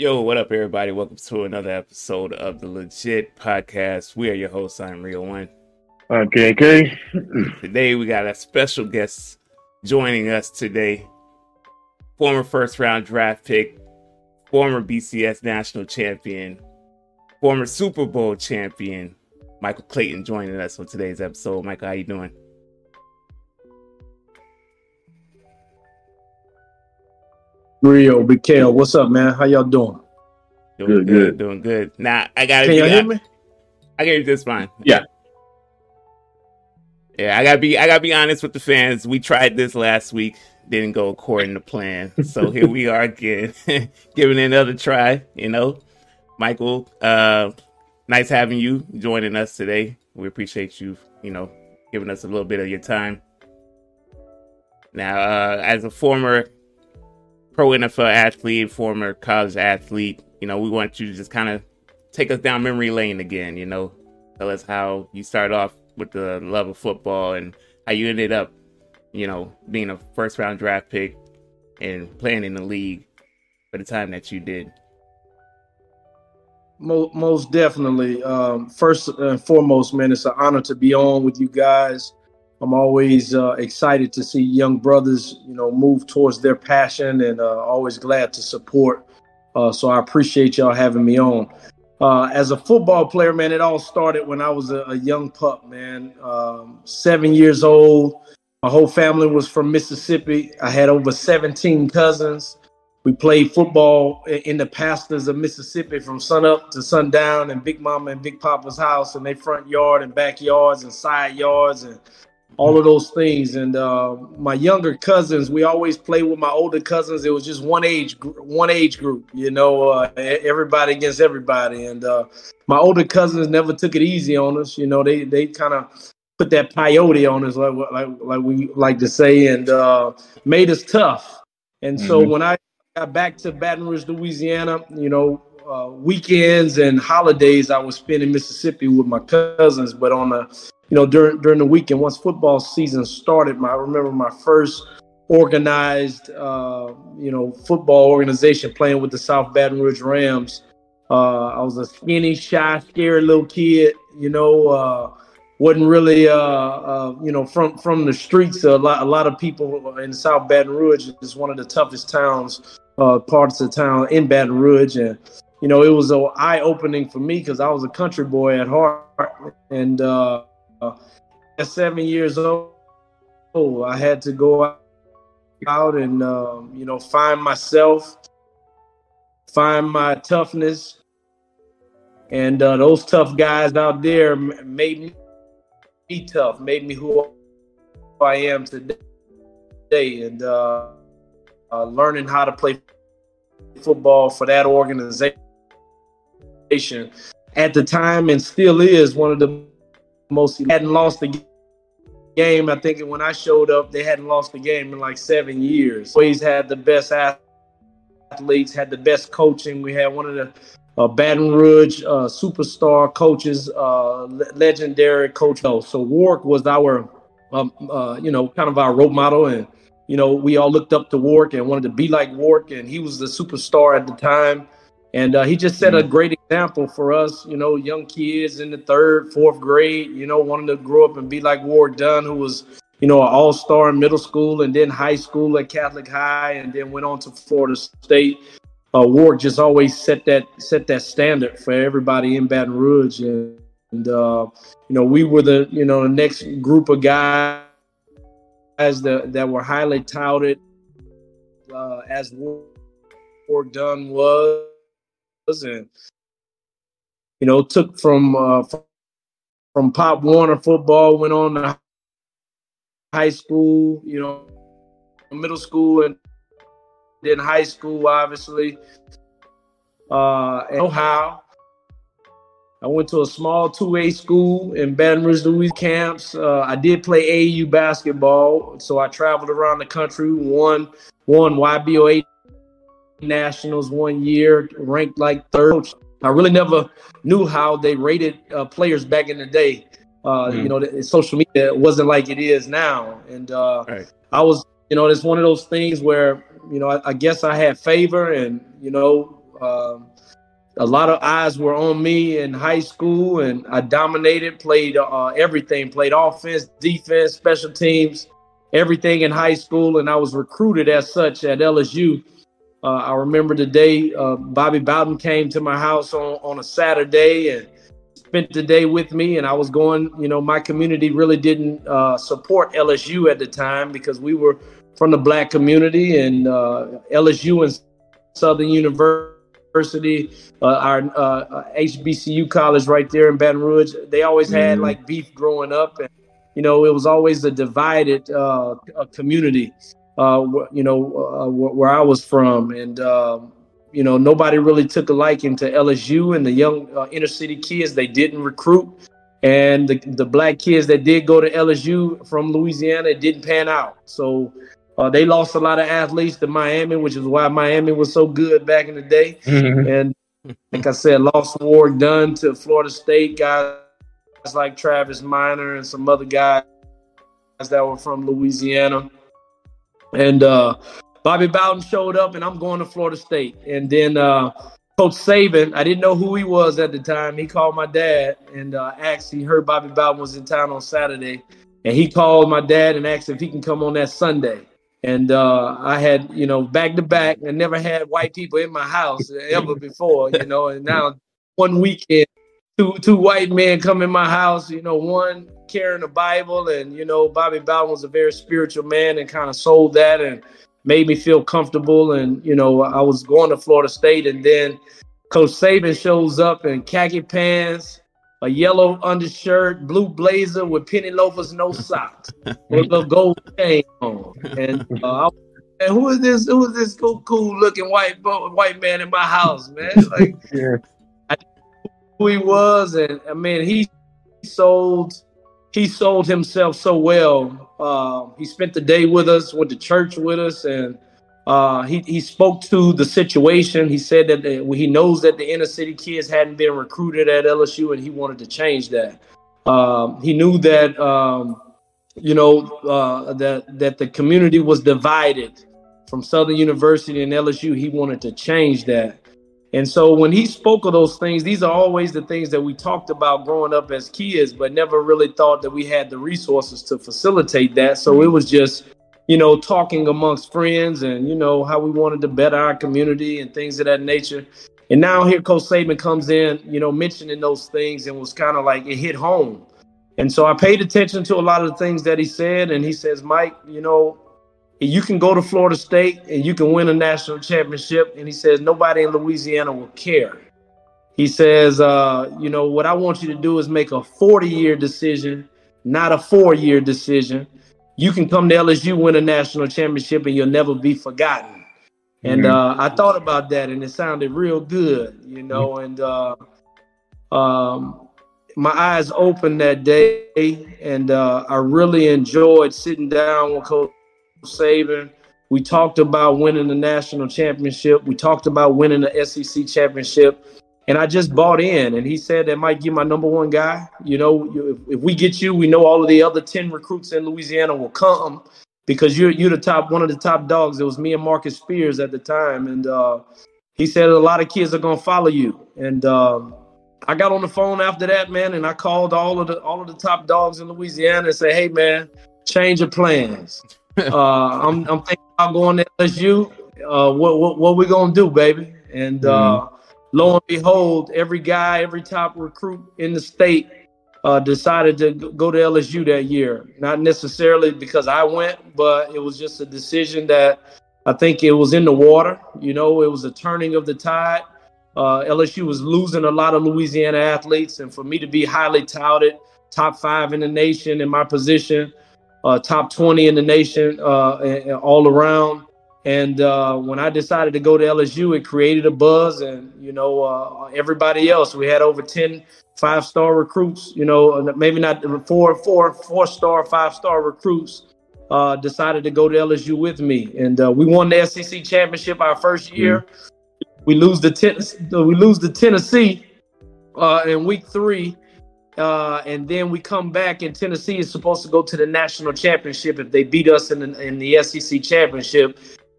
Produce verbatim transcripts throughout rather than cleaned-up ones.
Yo, what up, everybody? Welcome to another episode of the Lejit Podcast. We are your hosts. I'm Rio One. I'm K K. Today, we got a special guest joining us today. Former first-round draft pick, former B C S national champion, former Super Bowl champion, Michael Clayton joining us on today's episode. Michael, how you doing? Rio Bikel, what's up, man? How y'all doing? Doing good, good. doing good. Now I gotta. Can be, y'all hear I, me? I can hear you just fine. Yeah, yeah. I gotta be. I gotta be honest with the fans. We tried this last week, didn't go according to plan. So here we are again, giving it another try. You know, Michael, uh, nice having you joining us today. We appreciate you. You know, giving us a little bit of your time. Now, uh, as a former pro N F L athlete, former college athlete, you know, we want you to just kind of take us down memory lane again, you know, tell us how you started off with the love of football and how you ended up, you know, being a first round draft pick and playing in the league for the time that you did. Most definitely. Um, first and foremost, man, it's an honor to be on with you guys. I'm always uh, excited to see young brothers, you know, move towards their passion, and uh, always glad to support. Uh, so I appreciate y'all having me on. Uh, as a football player, man, it all started when I was a, a young pup, man, um, seven years old. My whole family was from Mississippi. I had over seventeen cousins. We played football in the pastures of Mississippi from sunup to sundown in Big Mama and Big Papa's house, and their front yard and backyards and side yards and all of those things. And uh, my younger cousins, we always played with my older cousins. It was just one age, one age group, you know, uh, everybody against everybody. And uh, my older cousins never took it easy on us. You know, they they kind of put that peyote on us, like, like, like we like to say, and uh, made us tough. And mm-hmm. so when I got back to Baton Rouge, Louisiana, you know, uh, weekends and holidays I would spend in Mississippi with my cousins, but on a You know, during during the weekend, once football season started, my, I remember my first organized, uh, you know, football organization playing with the South Baton Rouge Rams. Uh, I was a skinny, shy, scary little kid, you know, uh, wasn't really, uh, uh, you know, from, from the streets. A lot, a lot of people in South Baton Rouge is one of the toughest towns, uh, parts of town in Baton Rouge. And, you know, it was an eye-opening for me because I was a country boy at heart. And, uh, Uh, at seven years old, I had to go out and, um, you know, find myself, find my toughness. And uh, those tough guys out there made me be tough, made me who I am today. And uh, uh, learning how to play football for that organization at the time, and still is, one of the Mostly hadn't lost the game. I think when I showed up, they hadn't lost the game in like seven years. Always had the best athletes, had the best coaching. We had one of the uh, Baton Rouge uh, superstar coaches, uh, legendary coach. So Warrick was our, um, uh, you know, kind of our role model. And, you know, we all looked up to Warrick and wanted to be like Warrick. And he was the superstar at the time. And uh, he just set a great example for us, you know, young kids in the third, fourth grade, you know, wanting to grow up and be like Warrick Dunn, who was, you know, an all-star in middle school and then high school at Catholic High and then went on to Florida State. Uh, Warrick just always set that set that standard for everybody in Baton Rouge. And, and uh, you know, we were the, you know, the next group of guys that, that were highly touted uh, as Warrick Dunn was. And, you know, took from uh, from Pop Warner football, went on to high school, you know, middle school, and then high school, obviously. Uh, in Ohio, I went to a small two A school in Baton Rouge, Louisiana camps. Uh, I did play A A U basketball, so I traveled around the country, won, won Y B O A Nationals one year, ranked like third. I really never knew how they rated uh, players back in the day. Uh, mm. You know, the, social media wasn't like it is now. And uh, right. I was, you know, it's one of those things where, you know, I, I guess I had favor and, you know, Um, a lot of eyes were on me in high school, and I dominated, played uh, everything, played offense, defense, special teams, everything in high school, and I was recruited as such at L S U. Uh, I remember the day uh, Bobby Bowden came to my house on, on a Saturday and spent the day with me, and I was going, you know, my community really didn't uh, support L S U at the time because we were from the black community, and uh, L S U and Southern University, uh, our uh, H B C U college right there in Baton Rouge, they always had mm. like beef growing up, and you know, it was always a divided uh, community. Uh, you know, uh, where I was from. And, uh, you know, nobody really took a liking to L S U, and the young uh, inner city kids, they didn't recruit. And the, the black kids that did go to L S U from Louisiana, it didn't pan out. So uh, they lost a lot of athletes to Miami, which is why Miami was so good back in the day. Mm-hmm. And like I said, lost Warrick Dunn to Florida State, guys like Travis Minor and some other guys that were from Louisiana. And uh, Bobby Bowden showed up, and I'm going to Florida State. And then uh, Coach Saban, I didn't know who he was at the time. He called my dad and uh, asked, he heard Bobby Bowden was in town on Saturday. And he called my dad and asked if he can come on that Sunday. And uh, I had, you know, back to back, I never had white people in my house ever before, you know. And now one weekend, two two white men come in my house, you know, one carrying a Bible. And, you know, Bobby Bowden was a very spiritual man and kind of sold that and made me feel comfortable. And, you know, I was going to Florida State, and then Coach Saban shows up in khaki pants, a yellow undershirt, blue blazer with penny loafers, no socks, with a little gold chain on. And uh, I was, and who is this? Who is this cool, cool looking white white man in my house, man? Like, yeah. I didn't know who he was, and I mean, he sold. He sold himself so well. Uh, he spent the day with us, went to church with us, and uh, he, he spoke to the situation. He said that the, he knows that the inner city kids hadn't been recruited at L S U, and he wanted to change that. Um, he knew that, um, you know, uh, that, that the community was divided from Southern University and L S U. He wanted to change that. And so when he spoke of those things, these are always the things that we talked about growing up as kids, but never really thought that we had the resources to facilitate that. So it was just, you know, talking amongst friends and, you know, how we wanted to better our community and things of that nature. And now here Coach Saban comes in, you know, mentioning those things, and was kind of like it hit home. And so I paid attention to a lot of the things that he said. And he says, Mike, you know, you can go to Florida State and you can win a national championship. And he says, nobody in Louisiana will care. He says, uh, you know, what I want you to do is make a forty-year decision, not a four-year decision. You can come to L S U, win a national championship, and you'll never be forgotten. Mm-hmm. And uh, I thought about that, and it sounded real good, you know. Mm-hmm. And uh, um, my eyes opened that day, and uh, I really enjoyed sitting down with Coach Saban. We talked about winning the national championship. We talked about winning the S E C championship. And I just bought in. And he said that, Mike, you're my number one guy. You know, if we get you, we know all of the other ten recruits in Louisiana will come, because you're you're the top, one of the top dogs. It was me and Marcus Spears at the time. And uh, he said a lot of kids are going to follow you. And uh, I got on the phone after that, man, and I called all of the all of the top dogs in Louisiana and said, hey, man, change your plans. Uh, I'm, I'm thinking about going to L S U. Uh, what, what, what we gonna do, baby? And uh, lo and behold, every guy, every top recruit in the state uh, decided to go to L S U that year. Not necessarily because I went, but it was just a decision that I think it was in the water. You know, it was a turning of the tide. Uh, L S U was losing a lot of Louisiana athletes, and for me to be highly touted, top five in the nation in my position, Uh, top twenty in the nation, uh, and, and all around. And uh, when I decided to go to L S U, it created a buzz, and, you know, uh, everybody else. We had over ten five-star recruits, you know, maybe not four, four, four-star, five-star recruits uh, decided to go to L S U with me. And uh, we won the S E C championship our first year. Mm-hmm. We lose the ten- we lose to Tennessee uh, in week three. Uh, and then we come back, and Tennessee is supposed to go to the national championship if they beat us in the, in the S E C championship.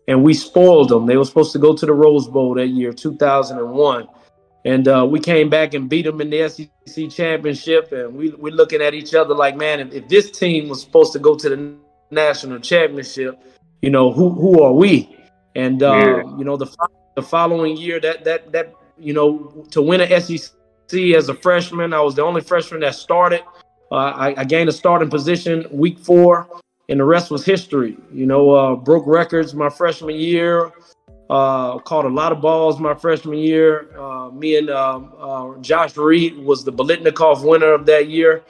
and we spoiled them. They were supposed to go to the Rose Bowl that year, two thousand one. And uh, we came back and beat them in the S E C championship. And we we're looking at each other like, man, if, if this team was supposed to go to the national championship, you know, who who are we? And, uh, yeah. you know, the the following year that that that, you know, to win an S E C as a freshman, I was the only freshman that started. Uh, I, I gained a starting position week four, and the rest was history. You know, uh, broke records my freshman year. Uh, caught a lot of balls my freshman year. Uh, me and uh, uh, Josh Reed was the Biletnikoff winner of that year,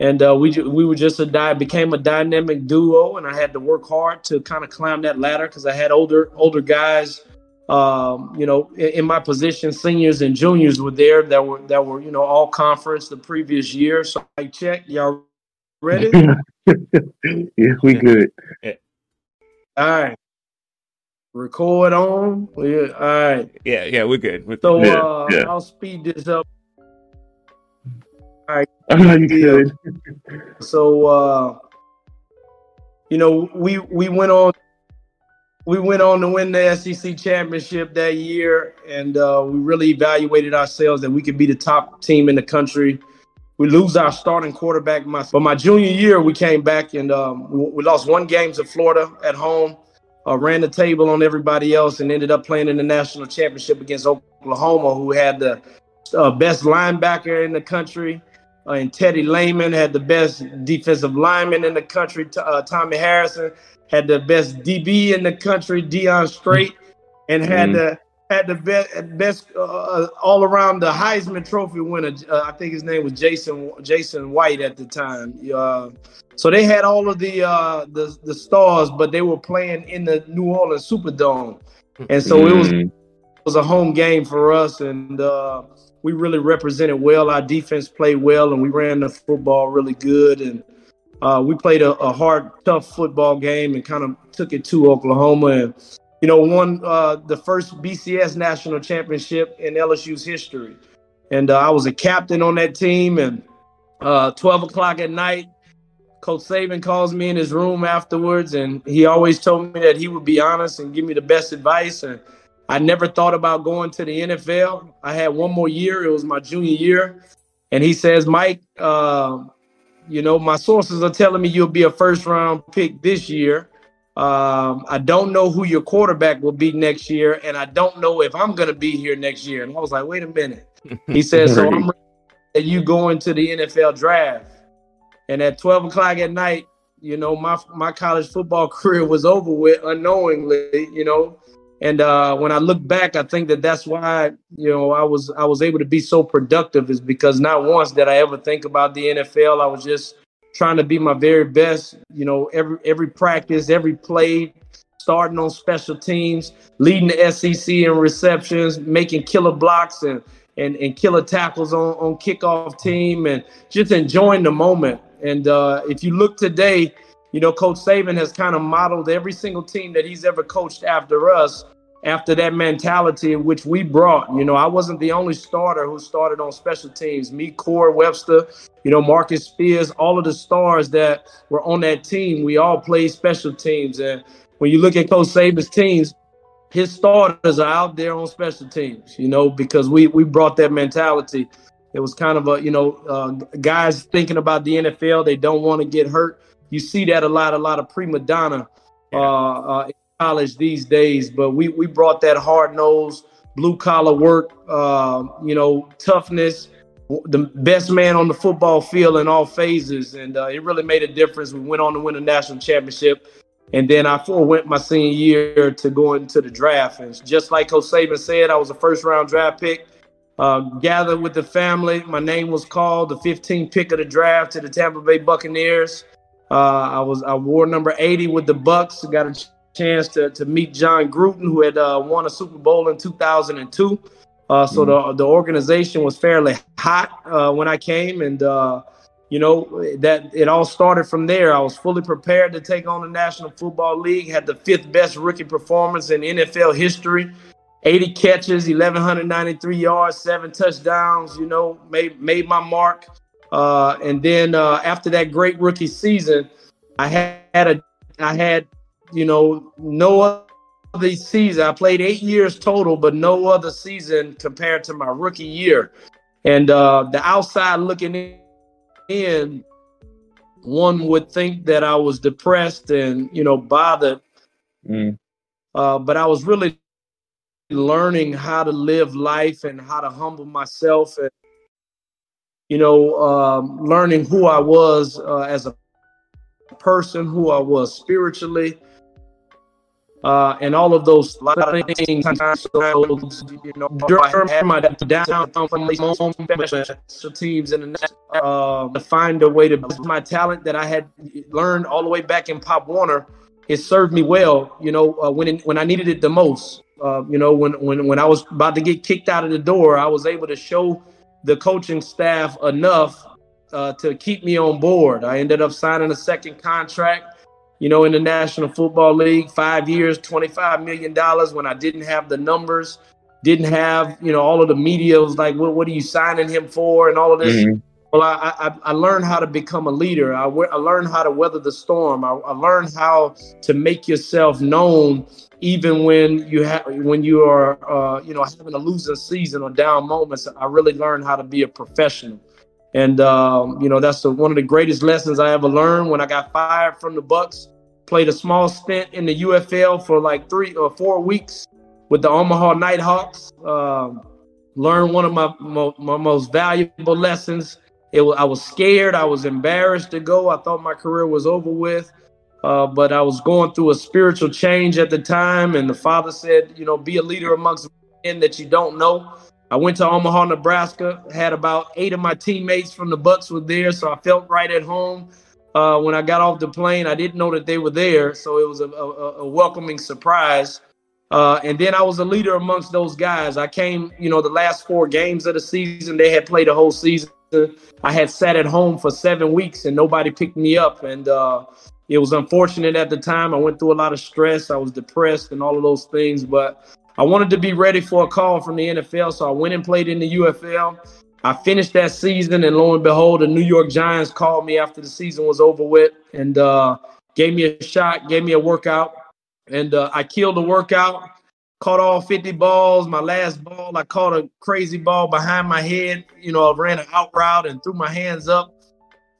and uh, we ju- we were just a di- became a dynamic duo. And I had to work hard to kind of climb that ladder because I had older older guys, um, you know, in, in my position. Seniors and juniors were there that were that were you know all conference the previous year. So I checked. Y'all ready? Yeah, we good. All right. Record on. Yeah, all right. Yeah, yeah, we're good. We're so good. Uh, yeah. I'll speed this up. All right. Oh, you good. So, uh, you know, we we went on. We went on to win the S E C championship that year, and uh, we really evaluated ourselves that we could be the top team in the country. We lose our starting quarterback, my, but my junior year we came back and um, we, we lost one game to Florida at home. Uh, ran the table on everybody else and ended up playing in the national championship against Oklahoma, who had the uh, best linebacker in the country. Uh, and Teddy Lehman had the best defensive lineman in the country. T- uh, Tommy Harrison had the best D B in the country, Deion Strait, and had mm-hmm. the had the be- best uh, all around the Heisman Trophy winner. Uh, I think his name was Jason Jason White at the time. Uh, So they had all of the, uh, the the stars, but they were playing in the New Orleans Superdome, and so mm. it was it was a home game for us, and uh, we really represented well. Our defense played well, and we ran the football really good, and uh, we played a, a hard, tough football game, and kind of took it to Oklahoma, and you know won uh, the first B C S national championship in L S U's history, and uh, I was a captain on that team, and uh, twelve o'clock at night. Coach Saban calls me in his room afterwards, and he always told me that he would be honest and give me the best advice. And I never thought about going to the N F L. I had one more year. It was my junior year. And he says, Mike, uh, you know, my sources are telling me you'll be a first-round pick this year. Um, I don't know who your quarterback will be next year, and I don't know if I'm going to be here next year. And I was like, wait a minute. He says, so I'm ready that you going to the N F L draft. And at twelve o'clock at night, you know, my my college football career was over with unknowingly, you know. And uh, when I look back, I think that that's why, you know, I was I was able to be so productive is because not once did I ever think about the N F L. I was just trying to be my very best, you know, every every practice, every play, starting on special teams, leading the S E C in receptions, making killer blocks and and, and killer tackles on, on kickoff team and just enjoying the moment. And uh, if you look today, you know, Coach Saban has kind of modeled every single team that he's ever coached after us, after that mentality which we brought. You know, I wasn't the only starter who started on special teams. Me, Corey Webster, you know, Marcus Spears, all of the stars that were on that team, we all played special teams. And when you look at Coach Saban's teams, his starters are out there on special teams, you know, because we, we brought that mentality. It was kind of a, you know, uh, guys thinking about the N F L, they don't want to get hurt. You see that a lot, a lot of prima donna uh, uh, in college these days. But we, we brought that hard nose, blue collar work, uh, you know, toughness, the best man on the football field in all phases. And uh, it really made a difference. We went on to win a national championship. And then I forewent my senior year to go into the draft. And just like Coach Saban said, I was a first round draft pick. Uh, gathered with the family. My name was called the fifteenth pick of the draft to the Tampa Bay Buccaneers. Uh, I was I wore number eighty with the Bucs. Got a ch- chance to, to meet Jon Gruden, who had uh, won a Super Bowl in two thousand two. Uh, so mm-hmm. the the organization was fairly hot uh, when I came, and uh, you know that it all started from there. I was fully prepared to take on the National Football League. Had the fifth best rookie performance in N F L history. eighty catches, eleven ninety-three yards, seven touchdowns, you know, made made my mark. Uh, and then uh, after that great rookie season, I had a, I had, you know, no other season. I played eight years total, but no other season compared to my rookie year. And uh, the outside looking in, one would think that I was depressed and, you know, bothered. Mm. Uh, but I was really learning how to live life and how to humble myself and, you know, um, learning who I was uh, as a person, who I was spiritually, uh, and all of those things. You know, I had my down special teams and uh, to find a way to my talent that I had learned all the way back in Pop Warner. It served me well, you know, uh, when it, when I needed it the most. Uh, you know, when, when when I was about to get kicked out of the door, I was able to show the coaching staff enough uh, to keep me on board. I ended up signing a second contract, you know, in the National Football League, five years, twenty-five million dollars, when I didn't have the numbers, didn't have, you know, all of the media was like, what, what are you signing him for and all of this. Mm-hmm. Well, I, I I learned how to become a leader. I, I learned how to weather the storm. I, I learned how to make yourself known, even when you have when you are uh, you know, having a losing season or down moments. I really learned how to be a professional, and um, you know, that's the, one of the greatest lessons I ever learned. When I got fired from the Bucks, played a small stint in the U F L for like three or four weeks with the Omaha Nighthawks. Um, learned one of my mo- my most valuable lessons. It was, I was scared. I was embarrassed to go. I thought my career was over with, uh, but I was going through a spiritual change at the time. And the Father said, you know, be a leader amongst men that you don't know. I went to Omaha, Nebraska, had about eight of my teammates from the Bucks were there. So I felt right at home. Uh, when I got off the plane, I didn't know that they were there. So it was a, a, a welcoming surprise. Uh, and then I was a leader amongst those guys. I came, you know, the last four games of the season, they had played a whole season. I had sat at home for seven weeks and nobody picked me up. And uh, it was unfortunate at the time. I went through a lot of stress. I was depressed and all of those things. But I wanted to be ready for a call from the N F L. So I went and played in the U F L. I finished that season. And lo and behold, the New York Giants called me after the season was over with and uh, gave me a shot, gave me a workout. And uh, I killed the workout, caught all fifty balls. My last ball, I caught a crazy ball behind my head. You know, I ran an out route and threw my hands up.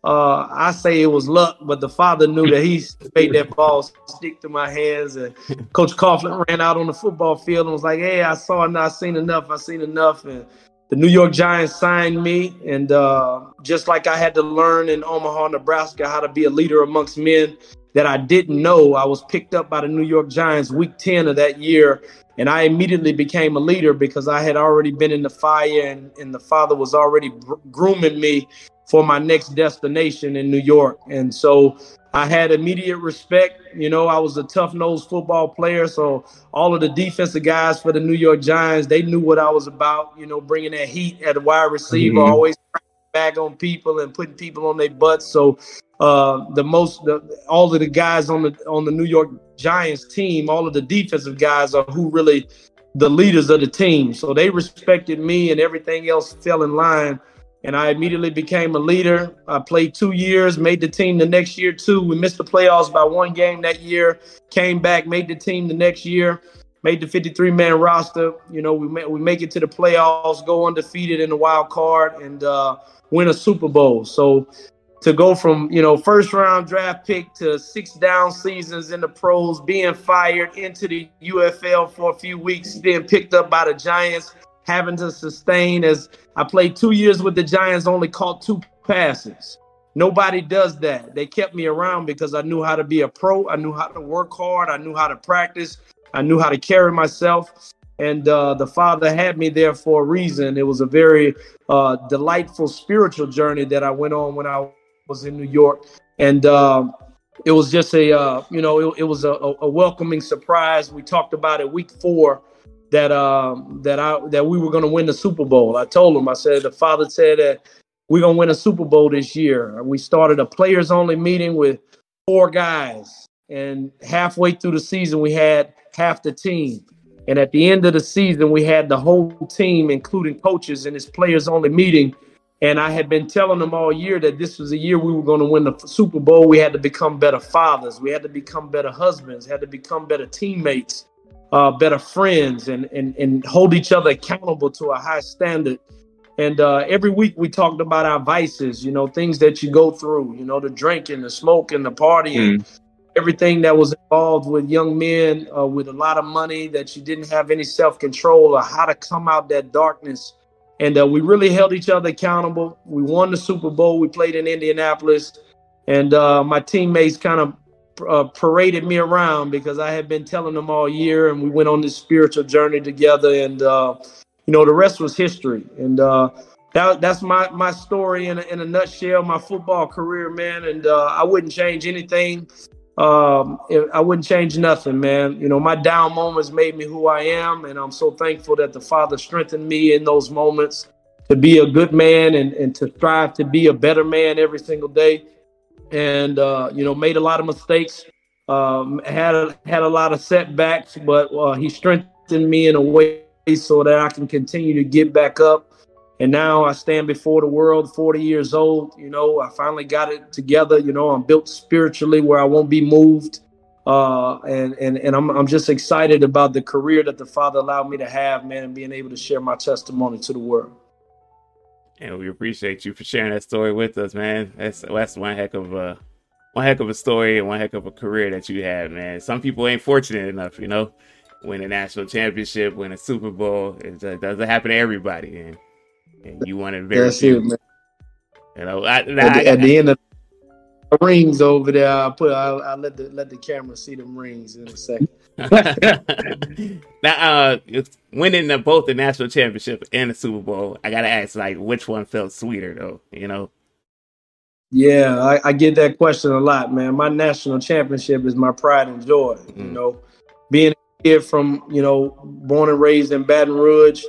Uh, I say it was luck, but the Father knew that he made that ball stick to my hands. And Coach Coughlin ran out on the football field and was like, hey, I saw and I seen enough. I seen enough. And the New York Giants signed me. And uh, just like I had to learn in Omaha, Nebraska, how to be a leader amongst men that I didn't know, I was picked up by the New York Giants week ten of that year. And I immediately became a leader because I had already been in the fire and, and the Father was already br- grooming me for my next destination in New York. And so I had immediate respect. You know, I was a tough-nosed football player. So all of the defensive guys for the New York Giants, they knew what I was about, you know, bringing that heat at a wide receiver, mm-hmm. always back on people and putting people on their butts. So uh, the most, the, all of the guys on the on the New York Giants team, all of the defensive guys are who really the leaders of the team. So they respected me and everything else fell in line. And I immediately became a leader. I played two years, made the team the next year too. We missed the playoffs by one game that year, came back, made the team the next year, made the fifty-three man roster. You know, we make, we make it to the playoffs, go undefeated in the wild card and uh, win a Super Bowl. So to go from, you know, first round draft pick to six down seasons in the pros, being fired into the U F L for a few weeks, being picked up by the Giants, having to sustain as I played two years with the Giants, only caught two passes. Nobody does that. They kept me around because I knew how to be a pro. I knew how to work hard. I knew how to practice. I knew how to carry myself. And uh, the Father had me there for a reason. It was a very uh, delightful spiritual journey that I went on when I was in New York, and uh, it was just a uh, you know it, it was a, a welcoming surprise. We talked about it week four that uh, that I that we were going to win the Super Bowl. I told him, I said, the Father said that we're going to win a Super Bowl this year. And we started a players only meeting with four guys, and halfway through the season we had half the team, and at the end of the season we had the whole team, including coaches, in this players only meeting. And I had been telling them all year that this was a year we were going to win the Super Bowl. We had to become better fathers. We had to become better husbands, had to become better teammates. uh, better friends and, and, and hold each other accountable to a high standard. And uh, every week we talked about our vices, you know, things that you go through, you know, the drinking, the smoking, the partying, mm. everything that was involved with young men uh, with a lot of money, that you didn't have any self-control or how to come out that darkness. And uh, we really held each other accountable. We won the Super Bowl. We played in Indianapolis. And uh, my teammates kind of uh, paraded me around because I had been telling them all year. And we went on this spiritual journey together. And, uh, you know, the rest was history. And uh, that, that's my, my story in a, in a nutshell, my football career, man. And uh, I wouldn't change anything. Um, I wouldn't change nothing, man. You know, my down moments made me who I am. And I'm so thankful that the Father strengthened me in those moments to be a good man and, and to strive to be a better man every single day. And, uh, you know, made a lot of mistakes, um, had a, had a lot of setbacks, but uh, he strengthened me in a way so that I can continue to get back up. And now I stand before the world, forty years old. You know, I finally got it together. You know, I'm built spiritually where I won't be moved. Uh, and and, and I'm, I'm just excited about the career that the Father allowed me to have, man, and being able to share my testimony to the world. And we appreciate you for sharing that story with us, man. That's that's one heck of a one heck of a story and one heck of a career that you had, man. Some people ain't fortunate enough, you know, win a national championship, win a Super Bowl. It doesn't happen to everybody, man. And you want to embarrass you, man. You know, I, nah, at, the, at the end of the rings over there, I put I, I let the let the camera see them rings in a second. Now, uh, winning the, both the national championship and the Super Bowl, I gotta ask, like, which one felt sweeter, though? You know? Yeah, I, I get that question a lot, man. My national championship is my pride and joy. Mm. You know, being here from you know, born and raised in Baton Rouge.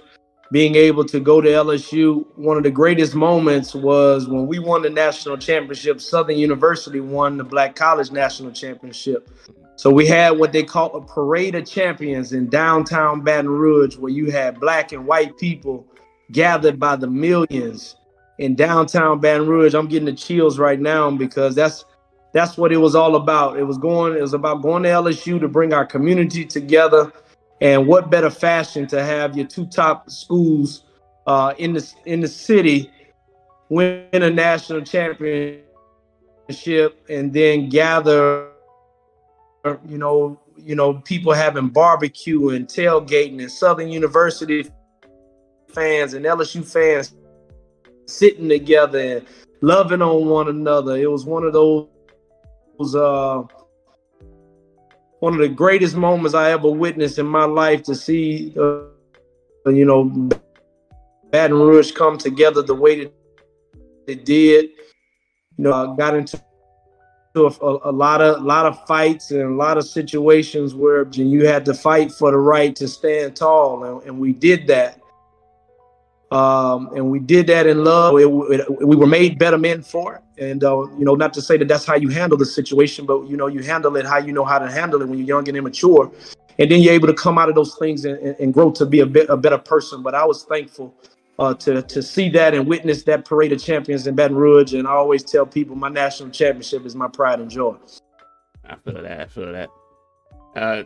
Being able to go to L S U, one of the greatest moments was when we won the national championship. Southern University won the Black College National Championship. So we had what they call a parade of champions in downtown Baton Rouge, where you had black and white people gathered by the millions in downtown Baton Rouge. I'm getting the chills right now because that's that's what it was all about. It was going. It was about going to L S U to bring our community together. And what better fashion to have your two top schools uh, in the in the city win a national championship and then gather, you know, you know, people having barbecue and tailgating and Southern University fans and L S U fans sitting together and loving on one another. It was one of those. Uh, One of the greatest moments I ever witnessed in my life to see, uh, you know, Baton Rouge come together the way that it did. You know, I got into a, a, a lot of a lot of fights and a lot of situations where you had to fight for the right to stand tall, and, and we did that. Um, and we did that in love. It, it, we were made better men for it. And, uh, you know, not to say that that's how you handle the situation, but, you know, you handle it how you know how to handle it when you're young and immature. And then you're able to come out of those things and, and grow to be a, bit, a better person. But I was thankful uh, to, to see that and witness that parade of champions in Baton Rouge. And I always tell people my national championship is my pride and joy. I feel that. I feel that. Uh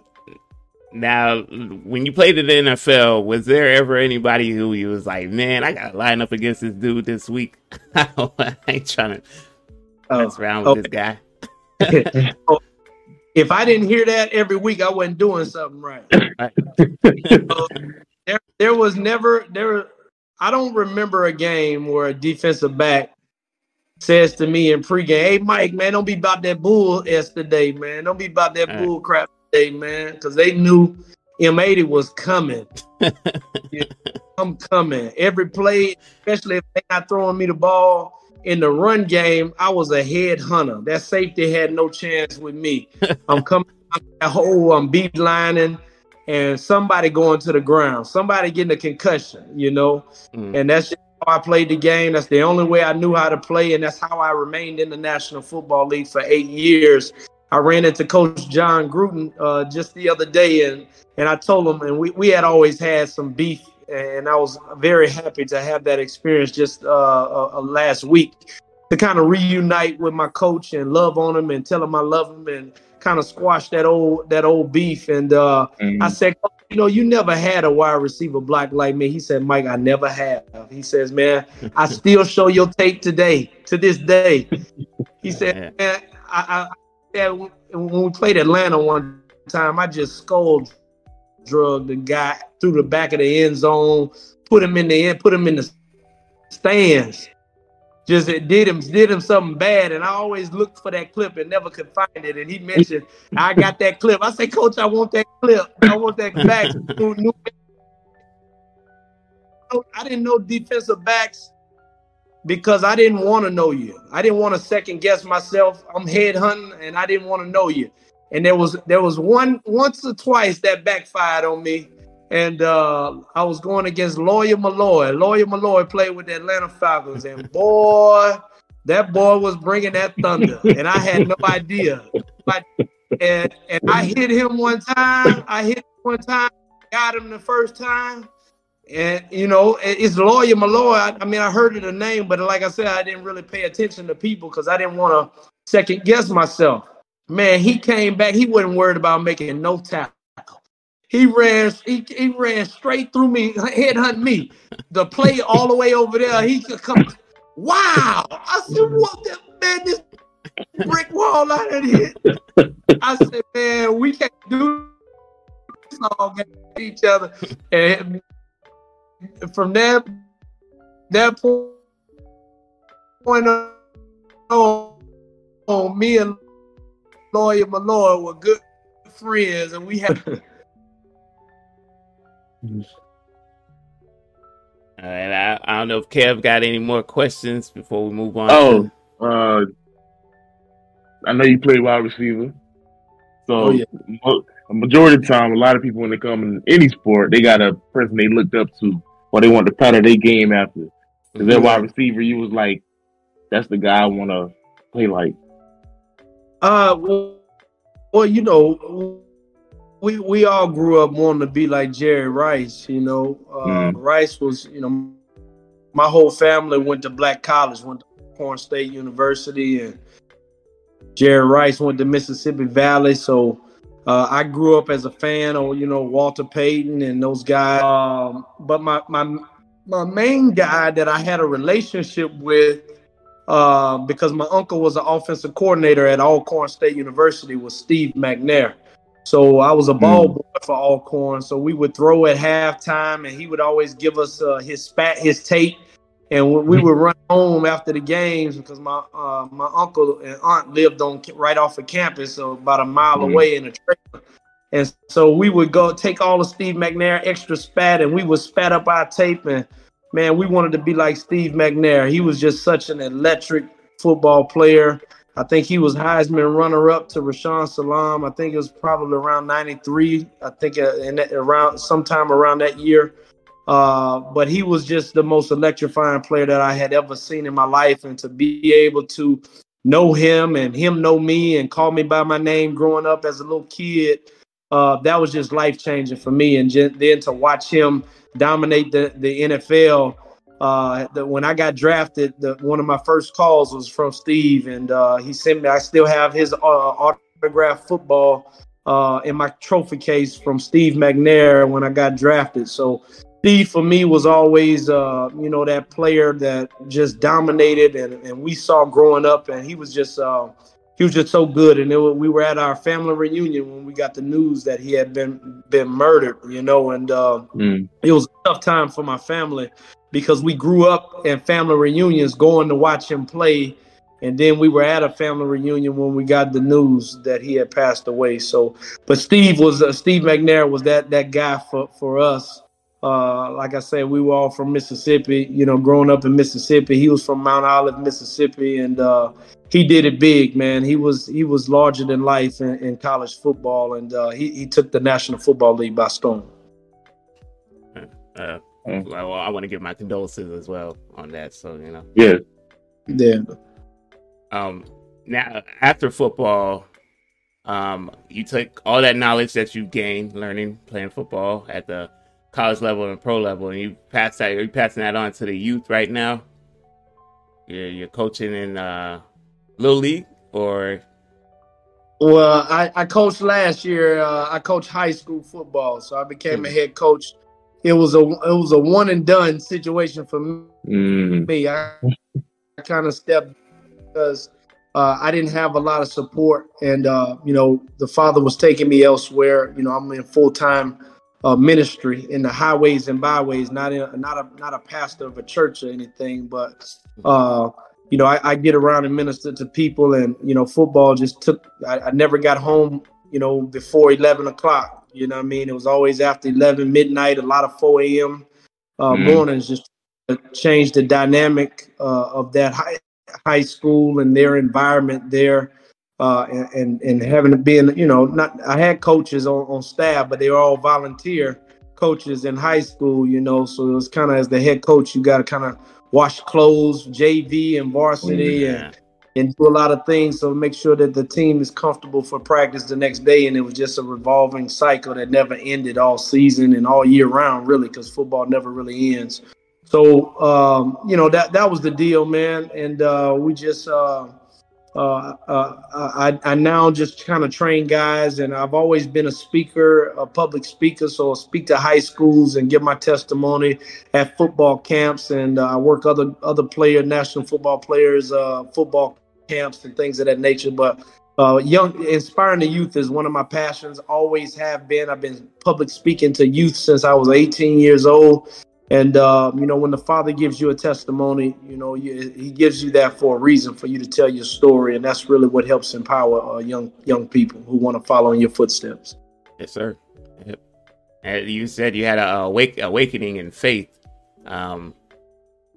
Now, when you played in the N F L, was there ever anybody who you was like, man, I got to line up against this dude this week? I ain't trying to mess around with okay. this guy. If I didn't hear that every week, I wasn't doing something right. right. So, there, there was never there. I don't remember a game where a defensive back says to me in pregame, hey, Mike, man, don't be about that bull yesterday, man. Don't be about that All bull right. crap. Day, man, because they knew M eighty was coming. yeah, I'm coming. Every play, especially if they're not throwing me the ball in the run game, I was a head hunter. That safety had no chance with me. I'm coming out of that hole, I'm beelining, and somebody going to the ground, somebody getting a concussion, you know, mm. and that's just how I played the game. That's the only way I knew how to play, and that's how I remained in the National Football League for eight years. I ran into Coach Jon Gruden uh, just the other day, and, and I told him, and we, we had always had some beef, and I was very happy to have that experience just uh, uh, last week to kind of reunite with my coach and love on him and tell him I love him and kind of squashed that old that old beef. And uh, mm-hmm. I said, you know, you never had a wide receiver block like me. He said, Mike, I never have. He says, man, I still show your tape today, to this day. He said, man, I, I, I when we played Atlanta one time, I just scolded, drugged the guy through the back of the end zone, put him in the end, put him in the stands. Just it did him did him something bad, and I always looked for that clip and never could find it. And he mentioned, I got that clip. I say, Coach, I want that clip. I want that back. I didn't know defensive backs because I didn't want to know you. I didn't want to second guess myself. I'm headhunting, and I didn't want to know you. And there was there was one once or twice that backfired on me. And uh, I was going against Lawyer Milloy. Lawyer Milloy played with the Atlanta Falcons. And boy, that boy was bringing that thunder. And I had no idea. But, and, and I hit him one time. I hit him one time. Got him the first time. And, you know, it's Lawyer Milloy. I, I mean, I heard of the name. But like I said, I didn't really pay attention to people because I didn't want to second guess myself. Man, he came back. He wasn't worried about making no tackle. He ran, he, he ran straight through me, headhunting me. The play all the way over there, he could come. Wow! I said, what the man, this brick wall out of here. I said, man, we can't do this all against each other. And from that that point on, me and Lawyer Milloy were good friends, and we had. All right, I, I don't know if Kev got any more questions before we move on. Oh, uh, I know you play wide receiver. So oh, yeah. mo- a majority of the time, a lot of people when they come in any sport, they got a person they looked up to or they want to pattern their game after. Because mm-hmm. that wide receiver, you was like, that's the guy I want to play like. Uh, well, well, you know... We we all grew up wanting to be like Jerry Rice, you know. Uh, mm. Rice was, you know, my whole family went to black college, went to Oklahoma State University, and Jerry Rice went to Mississippi Valley. So uh, I grew up as a fan of, you know, Walter Payton and those guys. Um, but my my my main guy that I had a relationship with, uh, because my uncle was an offensive coordinator at Oklahoma State University, was Steve McNair. So I was a ball boy for Alcorn. So we would throw at halftime, and he would always give us uh, his spat, his tape, and we would run home after the games because my uh, my uncle and aunt lived on right off of campus, so about a mile mm-hmm. away in a trailer. And so we would go take all of Steve McNair extra spat, and we would spat up our tape. And man, we wanted to be like Steve McNair. He was just such an electric football player. I think he was Heisman runner-up to Rashawn Salam. I think it was probably around ninety-three. I think in that, around sometime around that year. Uh, but he was just the most electrifying player that I had ever seen in my life. And to be able to know him and him know me and call me by my name growing up as a little kid, uh, that was just life-changing for me. And then to watch him dominate the, the N F L. Uh, the, when I got drafted, the, one of my first calls was from Steve, and uh, he sent me. I still have his uh, autographed football uh, in my trophy case from Steve McNair when I got drafted. So Steve, for me, was always, uh, you know, that player that just dominated, and, and we saw growing up, and he was just uh, he was just so good. And it was, we were at our family reunion when we got the news that he had been been murdered, you know, and uh, mm. it was a tough time for my family. Because we grew up in family reunions going to watch him play. And then we were at a family reunion when we got the news that he had passed away. So, but Steve was uh, Steve McNair was that that guy for, for us. Uh, like I said, we were all from Mississippi, you know, growing up in Mississippi. He was from Mount Olive, Mississippi, and uh, he did it big, man. He was he was larger than life in, in college football, and uh, he, he took the National Football League by storm. Uh-huh. Well, I want to give my condolences as well on that. So, you know. Yeah. Yeah. Um, now, after football, um, you took all that knowledge that you gained, learning, playing football at the college level and pro level, and you pass that, you're passing that on to the youth right now? You're, you're coaching in uh, Little League or Well, I, I coached last year. Uh, I coached high school football, so I became mm. a head coach. It was a it was a one and done situation for me. Mm. me I, I kind of stepped because uh, I didn't have a lot of support, and uh, you know, the father was taking me elsewhere. You know, I'm in full time uh, ministry in the highways and byways, not in not a not a pastor of a church or anything, but. Uh, You know, I, I get around and minister to people, and, you know, football just took, I, I never got home, you know, before eleven o'clock. You know what I mean? It was always after eleven, midnight, a lot of four a.m. Uh, mm. mornings, just to change the dynamic uh, of that high, high school and their environment there. Uh, and, and, and having to be in, you know, not, I had coaches on, on staff, but they were all volunteer coaches in high school, you know, so it was kind of, as the head coach, you got to kind of wash clothes, J V and varsity, yeah. and, and do a lot of things. So make sure that the team is comfortable for practice the next day. And it was just a revolving cycle that never ended all season and all year round, really, because football never really ends. So, um, you know, that that was the deal, man. And uh, we just uh, uh, uh, I, I now just kind of train guys. And I've always been a speaker, a public speaker. So I speak to high schools and give my testimony at football camps. And uh, I work other other player, national football players, uh, football camps and things of that nature. But uh, young, inspiring the youth is one of my passions, always have been. I've been public speaking to youth since I was eighteen years old. And, uh, you know, when the Father gives you a testimony, you know, you, he gives you that for a reason, for you to tell your story. And that's really what helps empower uh, young young people who want to follow in your footsteps. Yes, sir. Yep. And you said you had a awake, awakening in faith. Um,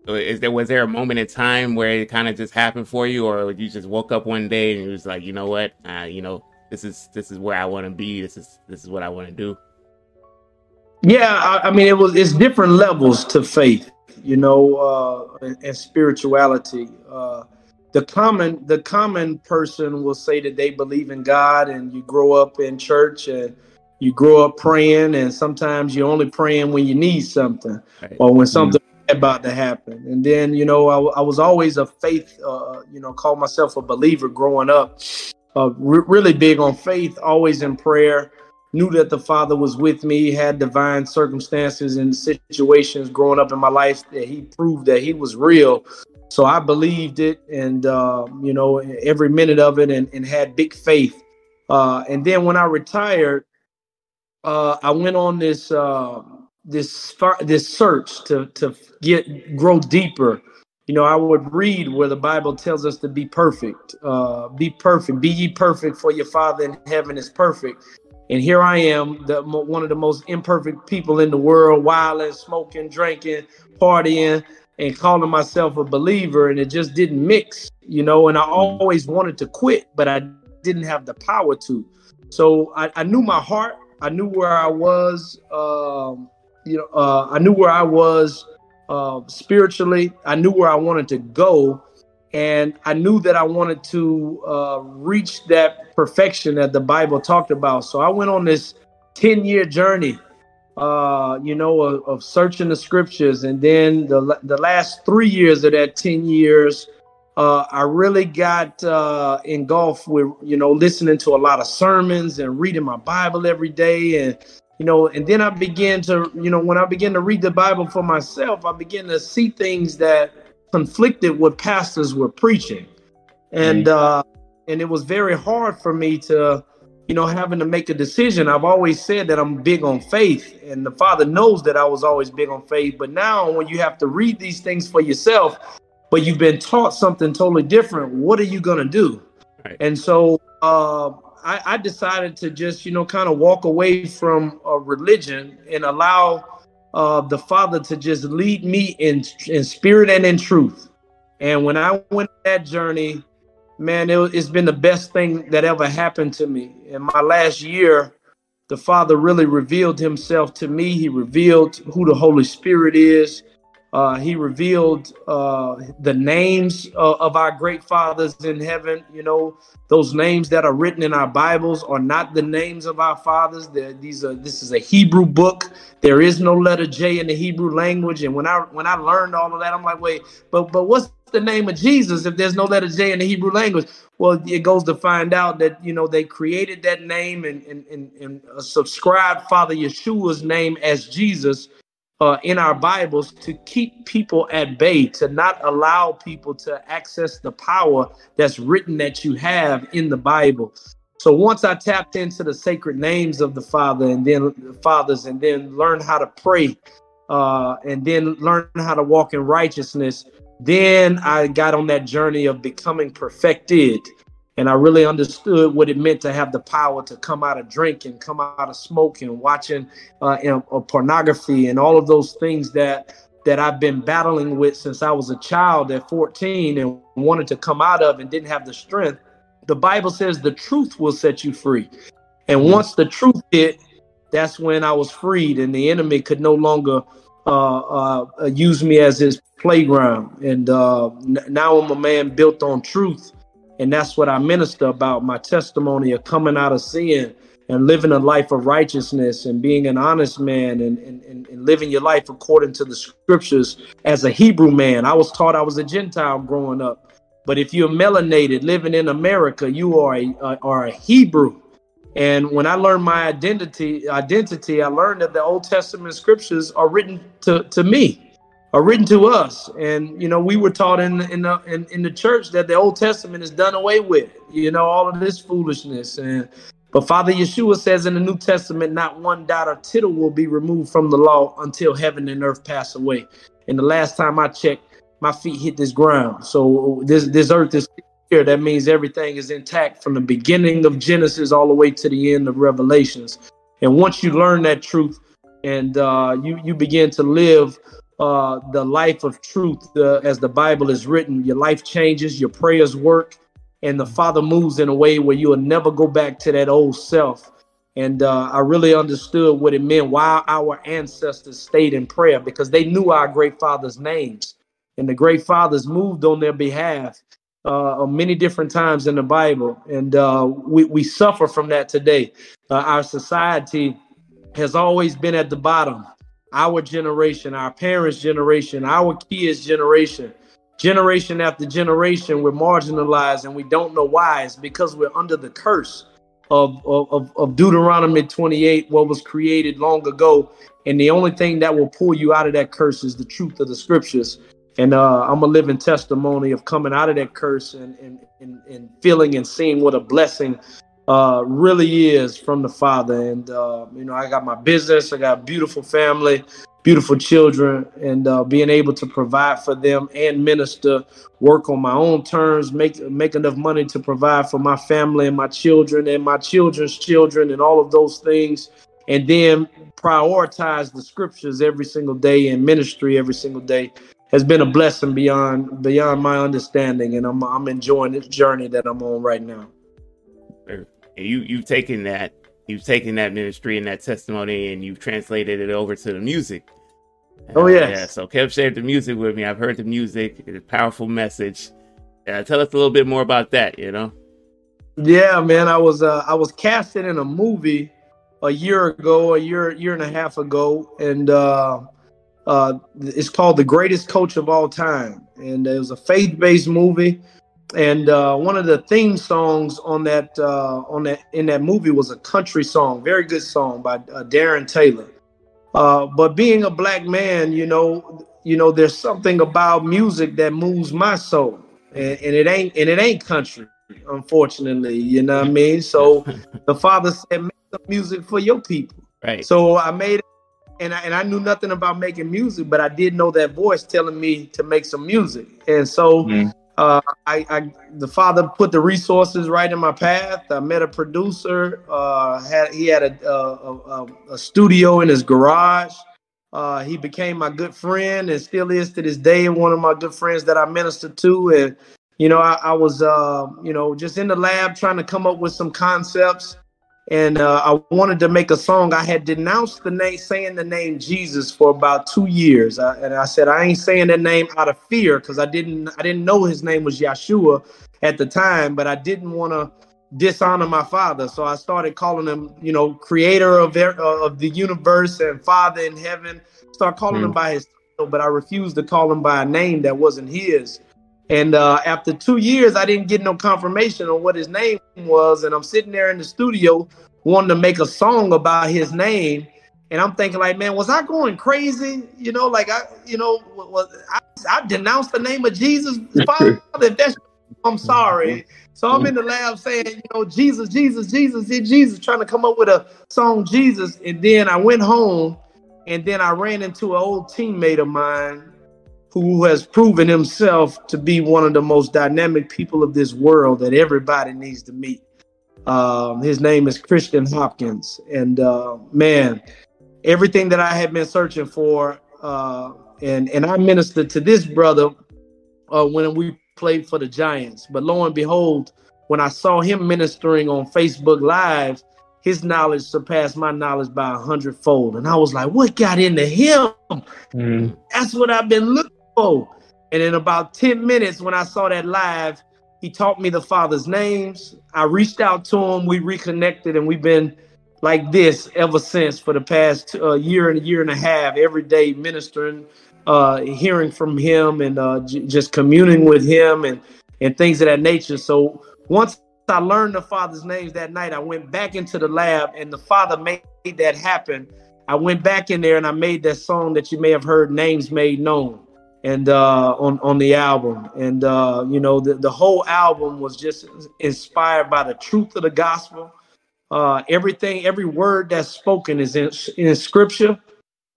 is there was there a moment in time where it kind of just happened for you, or you just woke up one day and you was like, you know what, uh, you know, this is this is where I want to be. This is this is what I want to do. Yeah, I, I mean, it was it's different levels to faith, you know, uh, and, and spirituality. Uh, the common the common person will say that they believe in God, and you grow up in church and you grow up praying. And sometimes you're only praying when you need something, right, or when something mm-hmm. about to happen. And then, you know, I, I was always a faith, uh, you know, called myself a believer growing up, uh, re- really big on faith, always in prayer. Knew that the Father was with me, had divine circumstances and situations growing up in my life that he proved that he was real. So I believed it, and, uh, you know, every minute of it, and, and had big faith. Uh, and then when I retired, uh, I went on this uh, this this search to to get grow deeper. You know, I would read where the Bible tells us to be perfect, uh, be perfect, be ye perfect, for your Father in heaven is perfect. And here I am, the, one of the most imperfect people in the world, wilding, smoking, drinking, partying, and calling myself a believer. And it just didn't mix, you know, and I always wanted to quit, but I didn't have the power to. So I, I knew my heart. I knew where I was, um, you know, uh, I knew where I was uh, spiritually. I knew where I wanted to go. And I knew that I wanted to uh, reach that perfection that the Bible talked about. So I went on this ten-year journey, uh, you know, of, of searching the scriptures. And then the the last three years of that ten years, uh, I really got uh, engulfed with, you know, listening to a lot of sermons and reading my Bible every day. And, you know, and then I began to, you know, when I began to read the Bible for myself, I began to see things that conflicted what pastors were preaching, and uh and it was very hard for me to, you know, having to make a decision. I've always said that I'm big on faith, and the Father knows that I was always big on faith, but now when you have to read these things for yourself, but you've been taught something totally different, what are you gonna do? Right. And so uh I, I decided to just, you know, kind of walk away from a religion and allow Uh, the Father to just lead me in in spirit and in truth. And when I went on that journey, man, it, it's been the best thing that ever happened to me. In my last year, the Father really revealed himself to me. He revealed who the Holy Spirit is. Uh, he revealed uh, the names uh, of our great fathers in heaven. You know, those names that are written in our Bibles are not the names of our fathers. They're, these are this is a Hebrew book. There is no letter J in the Hebrew language. And when I when I learned all of that, I'm like, wait, but but what's the name of Jesus if there's no letter J in the Hebrew language? Well, it goes to find out that, you know, they created that name and and and, and subscribed Father Yeshua's name as Jesus Uh, in our Bibles to keep people at bay, to not allow people to access the power that's written that you have in the Bible. So once I tapped into the sacred names of the Father and then the fathers, and then learn how to pray, uh, and then learn how to walk in righteousness, then I got on that journey of becoming perfected. And I really understood what it meant to have the power to come out of drink and come out of smoke and watching uh, and, uh, pornography and all of those things that that I've been battling with since I was a child at fourteen and wanted to come out of and didn't have the strength. The Bible says the truth will set you free. And once the truth hit, that's when I was freed and the enemy could no longer uh, uh, use me as his playground. And uh, n- now I'm a man built on truth. And that's what I minister about, my testimony of coming out of sin and living a life of righteousness and being an honest man and, and, and living your life according to the scriptures as a Hebrew man. I was taught I was a Gentile growing up, but if you're melanated living in America, you are a, uh, are a Hebrew. And when I learned my identity, identity, I learned that the Old Testament scriptures are written to, to me. Are written to us, and you know we were taught in in the in, in the church that the Old Testament is done away with. You know all of this foolishness, and but Father Yeshua says in the New Testament, not one dot or tittle will be removed from the law until heaven and earth pass away. And the last time I checked, my feet hit this ground. So this this earth is here. That means everything is intact from the beginning of Genesis all the way to the end of Revelations. And once you learn that truth, and uh, you you begin to live Uh, the life of truth, uh, as the Bible is written, your life changes, your prayers work, and the Father moves in a way where you will never go back to that old self. And uh, I really understood what it meant, why our ancestors stayed in prayer, because they knew our great fathers' names, and the great fathers moved on their behalf uh, many different times in the Bible. And uh, we, we suffer from that today. Uh, our society has always been at the bottom. Our generation, our parents' generation, our kids' generation, generation after generation, we're marginalized and we don't know why. It's because we're under the curse of, of, of Deuteronomy twenty-eight, what was created long ago. And the only thing that will pull you out of that curse is the truth of the scriptures. And uh, I'm a living testimony of coming out of that curse and, and, and, and feeling and seeing what a blessing Uh, really is from the Father. And, uh, you know, I got my business, I got a beautiful family, beautiful children, and uh, being able to provide for them and minister, work on my own terms, make make enough money to provide for my family and my children and my children's children and all of those things, and then prioritize the scriptures every single day and ministry every single day has been a blessing beyond beyond my understanding. And I'm I'm enjoying this journey that I'm on right now. And you you've taken that you've taken that ministry and that testimony and you've translated it over to the music. Oh yes. Uh, yeah. So Kev shared the music with me. I've heard the music. It's a powerful message. Uh, tell us a little bit more about that. You know. Yeah, man. I was uh, I was casted in a movie a year ago, a year year and a half ago, and uh, uh, it's called The Greatest Coach of All Time, and it was a faith-based movie. And uh, one of the theme songs on that uh, on that in that movie was a country song, very good song by uh, Darren Taylor. Uh, but being a black man, you know, you know, there's something about music that moves my soul, and, and it ain't and it ain't country, unfortunately. You know what I mean? So the Father said, "Make some music for your people." Right. So I made it, and I, and I knew nothing about making music, but I did know that voice telling me to make some music, and so. Mm. Uh, I, I, the Father put the resources right in my path. I met a producer. Uh, had, he had a, a, a, a studio in his garage. Uh, he became my good friend and still is to this day. One of my good friends that I minister to. And, you know, I, I was, uh, you know, just in the lab trying to come up with some concepts. and uh, I wanted to make a song. I had denounced the name, saying the name Jesus for about two years. I, and I said, I ain't saying that name out of fear, because I didn't, I didn't know his name was Yahshua at the time, but I didn't want to dishonor my father. So I started calling him, you know, creator of, uh, of the universe and father in heaven. Start calling mm. him by his title, but I refused to call him by a name that wasn't his. And uh, after two years, I didn't get no confirmation on what his name was. And I'm sitting there in the studio wanting to make a song about his name. And I'm thinking like, man, was I going crazy? You know, like, I, you know, was, I, I denounced the name of Jesus. Father, if that's, I'm sorry. So I'm in the lab saying, you know, Jesus, Jesus, Jesus, Jesus, trying to come up with a song, Jesus. And then I went home, and then I ran into an old teammate of mine who has proven himself to be one of the most dynamic people of this world that everybody needs to meet. Um, his name is Christian Hopkins. And uh, man, everything that I had been searching for, uh, and, and I ministered to this brother uh, when we played for the Giants. But lo and behold, when I saw him ministering on Facebook Live, his knowledge surpassed my knowledge by a hundredfold. And I was like, what got into him? Mm. That's what I've been looking for. And in about ten minutes, when I saw that live, he taught me the Father's names. I reached out to him. We reconnected, and we've been like this ever since for the past uh, year and a year and a half, every day ministering, uh, hearing from him, and uh, j- just communing with him, and, and things of that nature. So once I learned the Father's names that night, I went back into the lab, and the Father made that happen. I went back in there and I made that song that you may have heard, Names Made Known, and uh, on, on the album. And, uh, you know, the, the whole album was just inspired by the truth of the gospel. Uh, everything, every word that's spoken is in, in scripture.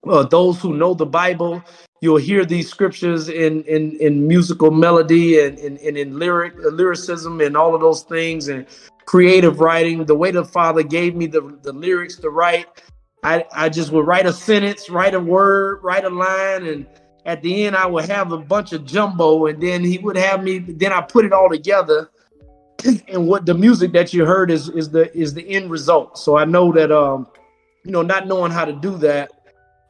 Uh, those who know the Bible, you'll hear these scriptures in in, in musical melody and, and, and in lyric lyricism and all of those things, and creative writing. The way the Father gave me the, the lyrics to write, I, I just would write a sentence, write a word, write a line, and at the end I would have a bunch of jumbo, and then he would have me, then I put it all together. And what the music that you heard is is the is the end result. So I know that um, you know, not knowing how to do that,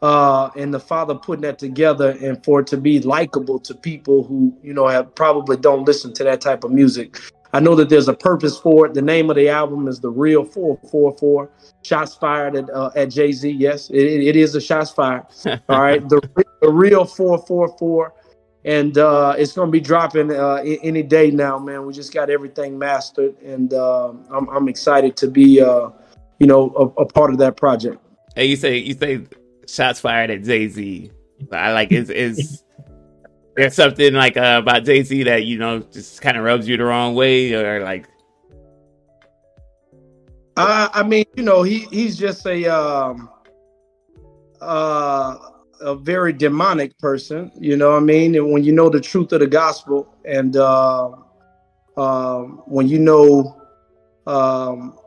Uh, and the Father putting that together, and for it to be likable to people who, you know, have probably don't listen to that type of music. I know that there's a purpose for it. The name of the album is The Real four forty-four, shots fired at, uh, at Jay-Z. Yes, it, it is a shots fired. All right. The, the Real four forty-four. And uh, it's going to be dropping uh, any day now, man. We just got everything mastered. And uh, I'm, I'm excited to be, uh, you know, a, a part of that project. Hey, you say, you say, shots fired at Jay-Z. I like is is there's something like uh, about Jay-Z that, you know, just kind of rubs you the wrong way, or like? Uh, I mean, you know, he he's just a um, uh, a very demonic person. You know what I mean? And when you know the truth of the gospel, and uh, um, when you know um,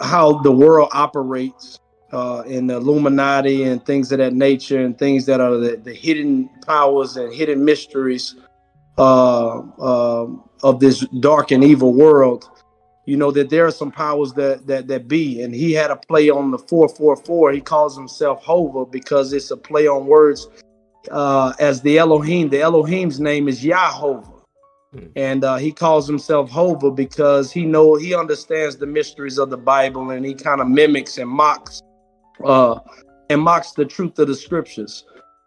how the world operates. Uh, and the Illuminati and things of that nature, and things that are the, the hidden powers and hidden mysteries uh, uh, of this dark and evil world. You know that there are some powers that that that be, and he had a play on the four four four. He calls himself Hova because it's a play on words uh, as the Elohim. The Elohim's name is Yahovah. And uh, he calls himself Hova because he know he understands the mysteries of the Bible, and he kind of mimics and mocks Uh, and mocks the truth of the scriptures.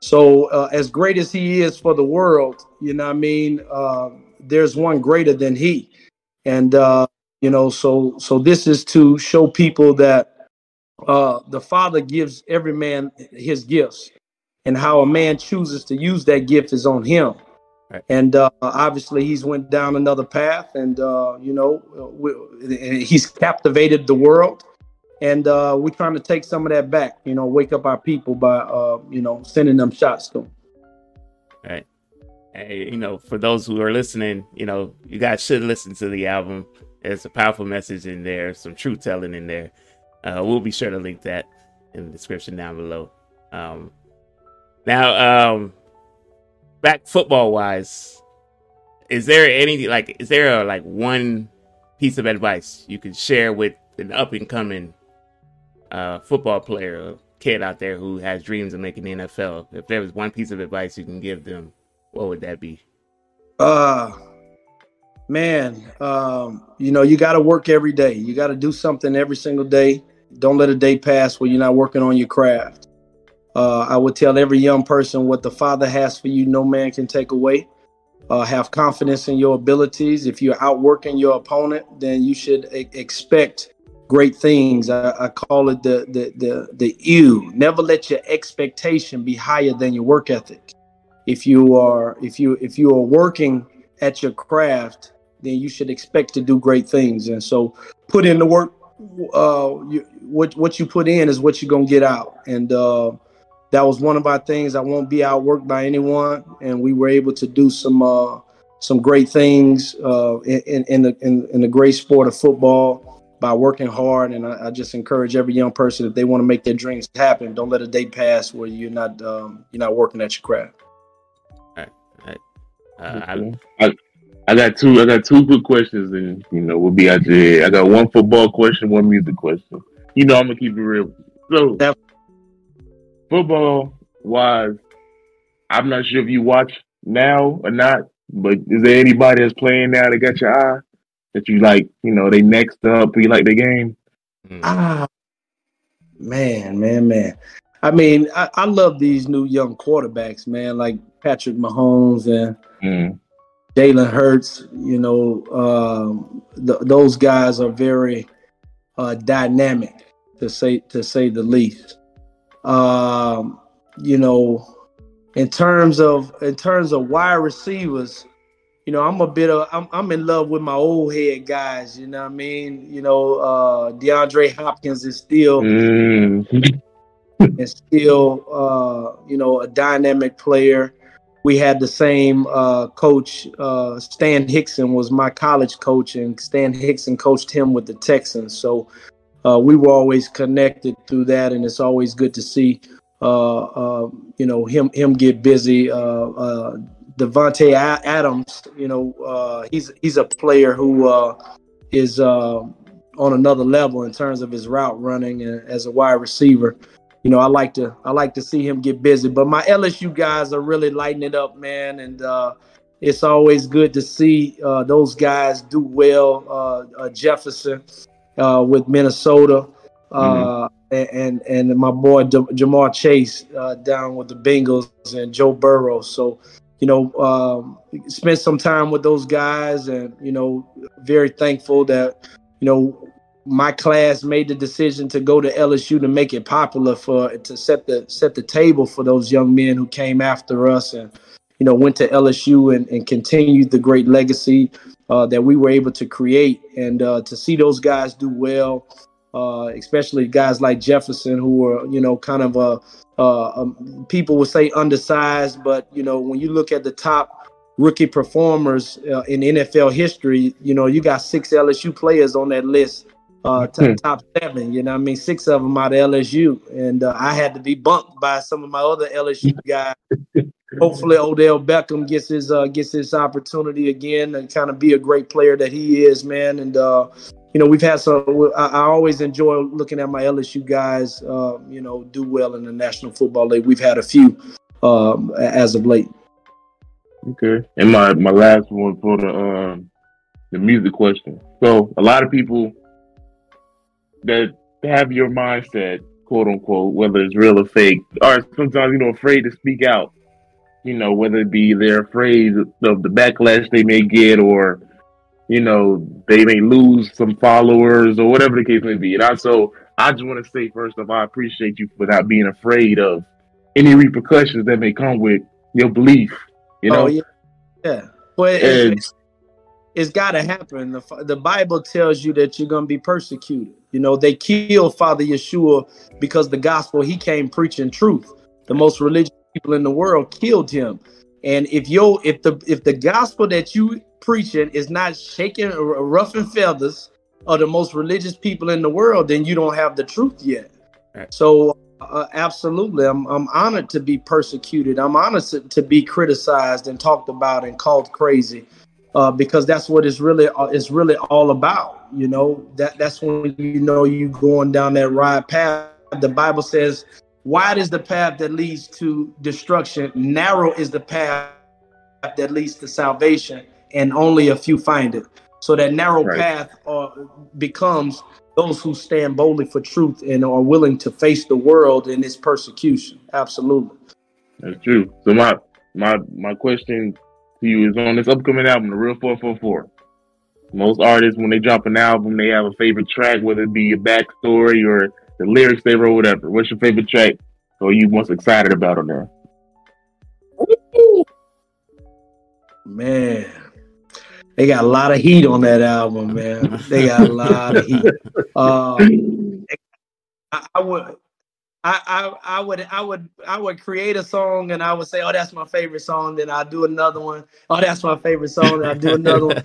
So uh, as great as he is for the world, you know what I mean, uh, there's one greater than he. And, uh, you know, so so this is to show people that uh, the Father gives every man his gifts, and how a man chooses to use that gift is on him. Right. And uh, obviously he's went down another path, and, uh, you know, we, he's captivated the world. And uh, we're trying to take some of that back, you know, wake up our people by, uh, you know, sending them shots to them. All right. Hey, you know, for those who are listening, you know, you guys should listen to the album. There's a powerful message in there, some truth telling in there. Uh, we'll be sure to link that in the description down below. Um, now, um, back football wise, is there any like is there a, like one piece of advice you can share with an up-and-coming uh, football player or kid out there who has dreams of making the N F L, if there was one piece of advice you can give them, what would that be? Uh, man, um, you know, you got to work every day. You got to do something every single day. Don't let a day pass where you're not working on your craft. Uh, I would tell every young person what the Father has for you, no man can take away. Uh, have confidence in your abilities. If you're outworking your opponent, then you should e- expect great things. I, I call it the the the the ew. Never let your expectation be higher than your work ethic. If you are if you if you are working at your craft, then you should expect to do great things. And so, put in the work. Uh, you, what what you put in is what you're gonna get out. And uh, that was one of our things. I won't be outworked by anyone, and we were able to do some uh, some great things uh, in, in the in, in the great sport of football by working hard. And I, I just encourage every young person, if they want to make their dreams happen, don't let a day pass where you're not um, you're not working at your craft. All right, all right. Uh, I, I got two. I got two good questions, and you know we'll be out there. I got one football question, one music question. You know I'm gonna keep it real. So. That- Football wise, I'm not sure if you watch now or not, but is there anybody that's playing now that got your eye that you like, you know, they next up, you like the game? Ah, man, man, man. I mean, I, I love these new young quarterbacks, man, like Patrick Mahomes and mm. Jalen Hurts. You know, um, th- those guys are very uh, dynamic, to say to say the least. Um, you know, in terms of in terms of wide receivers, you know, I'm a bit of I'm I'm in love with my old head guys. You know what I mean? You know, uh, DeAndre Hopkins is still mm. is still uh, you know, a dynamic player. We had the same uh, coach. Uh, Stan Hickson was my college coach, and Stan Hickson coached him with the Texans. So. Uh, we were always connected through that, and it's always good to see, uh, uh, you know, him him get busy. Uh, uh, Devontae Adams, you know, uh, he's he's a player who uh, is uh, on another level in terms of his route running as a wide receiver. You know, I like to I like to see him get busy. But my L S U guys are really lighting it up, man, and uh, it's always good to see uh, those guys do well. Uh, uh, Jefferson. Uh, with Minnesota, uh, mm-hmm. and and my boy D- Jamar Chase uh, down with the Bengals, and Joe Burrow. So, you know, um, spent some time with those guys, and you know, very thankful that you know my class made the decision to go to L S U to make it popular for to set the set the table for those young men who came after us, and you know went to L S U and, and continued the great legacy. Uh, that we were able to create, and uh, to see those guys do well, uh, especially guys like Jefferson, who were, you know, kind of a, a, a people would say undersized, but you know, when you look at the top rookie performers uh, in N F L history, you know, you got six L S U players on that list, uh, t- top seven. You know, what I mean, six of them out of L S U, and uh, I had to be bumped by some of my other L S U guys. Hopefully Odell Beckham gets his uh, gets his opportunity again and kind of be a great player that he is, man. And uh, you know, we've had some. I, I always enjoy looking at my L S U guys, uh, you know, do well in the National Football League. We've had a few um, as of late. Okay, and my, my last one for the uh, the music question. So a lot of people that have your mindset, quote unquote, whether it's real or fake, are sometimes you know afraid to speak out. You know, whether it be they're afraid of the backlash they may get, or you know, they may lose some followers, or whatever the case may be. And I, so I just want to say, first of all, I appreciate you for not being afraid of any repercussions that may come with your belief. You know, oh, yeah, yeah. Well, it, it's, it's got to happen. The, the Bible tells you that you're going to be persecuted. You know, they killed Father Yeshua because the gospel he came preaching truth. The most religious people in the world killed him, and if yo if the if the gospel that you preaching is not shaking or rough and feathers of the most religious people in the world, then you don't have the truth yet. Right. So uh, absolutely, I'm I'm honored to be persecuted. I'm honored to be criticized and talked about and called crazy. uh, because that's what it's really uh, it's really all about. You know, that that's when you know you're going down that right path. The Bible says, wide is the path that leads to destruction. Narrow is the path that leads to salvation, and only a few find it. So that narrow right. path uh, becomes those who stand boldly for truth and are willing to face the world in its persecution. Absolutely. That's true. So my my my question to you is on this upcoming album, The Real four four four. Most artists, when they drop an album, they have a favorite track, whether it be a backstory or the lyrics they wrote, whatever. What's your favorite track or you most excited about on there? Man, they got a lot of heat on that album, man. They got a lot of heat. Um, I, I would, I, I, I would, I would, I would create a song and I would say, "Oh, that's my favorite song." Then I do another one. Oh, that's my favorite song. And I do another one.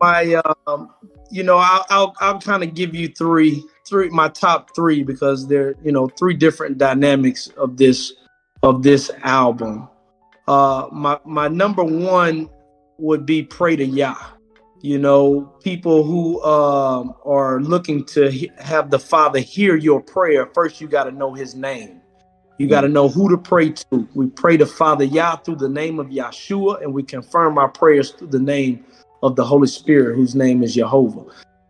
my, um, you know, I'll, I'll, I'll kind of give you three, three, my top three because they're, you know, three different dynamics of this, of this album. Uh, my my number one would be Pray to Yah. You know, people who um, are looking to he- have the Father hear your prayer. First, you got to know his name. You got to know who to pray to. We pray to Father Yah through the name of Yahshua, and we confirm our prayers through the name of the Holy Spirit, whose name is Jehovah.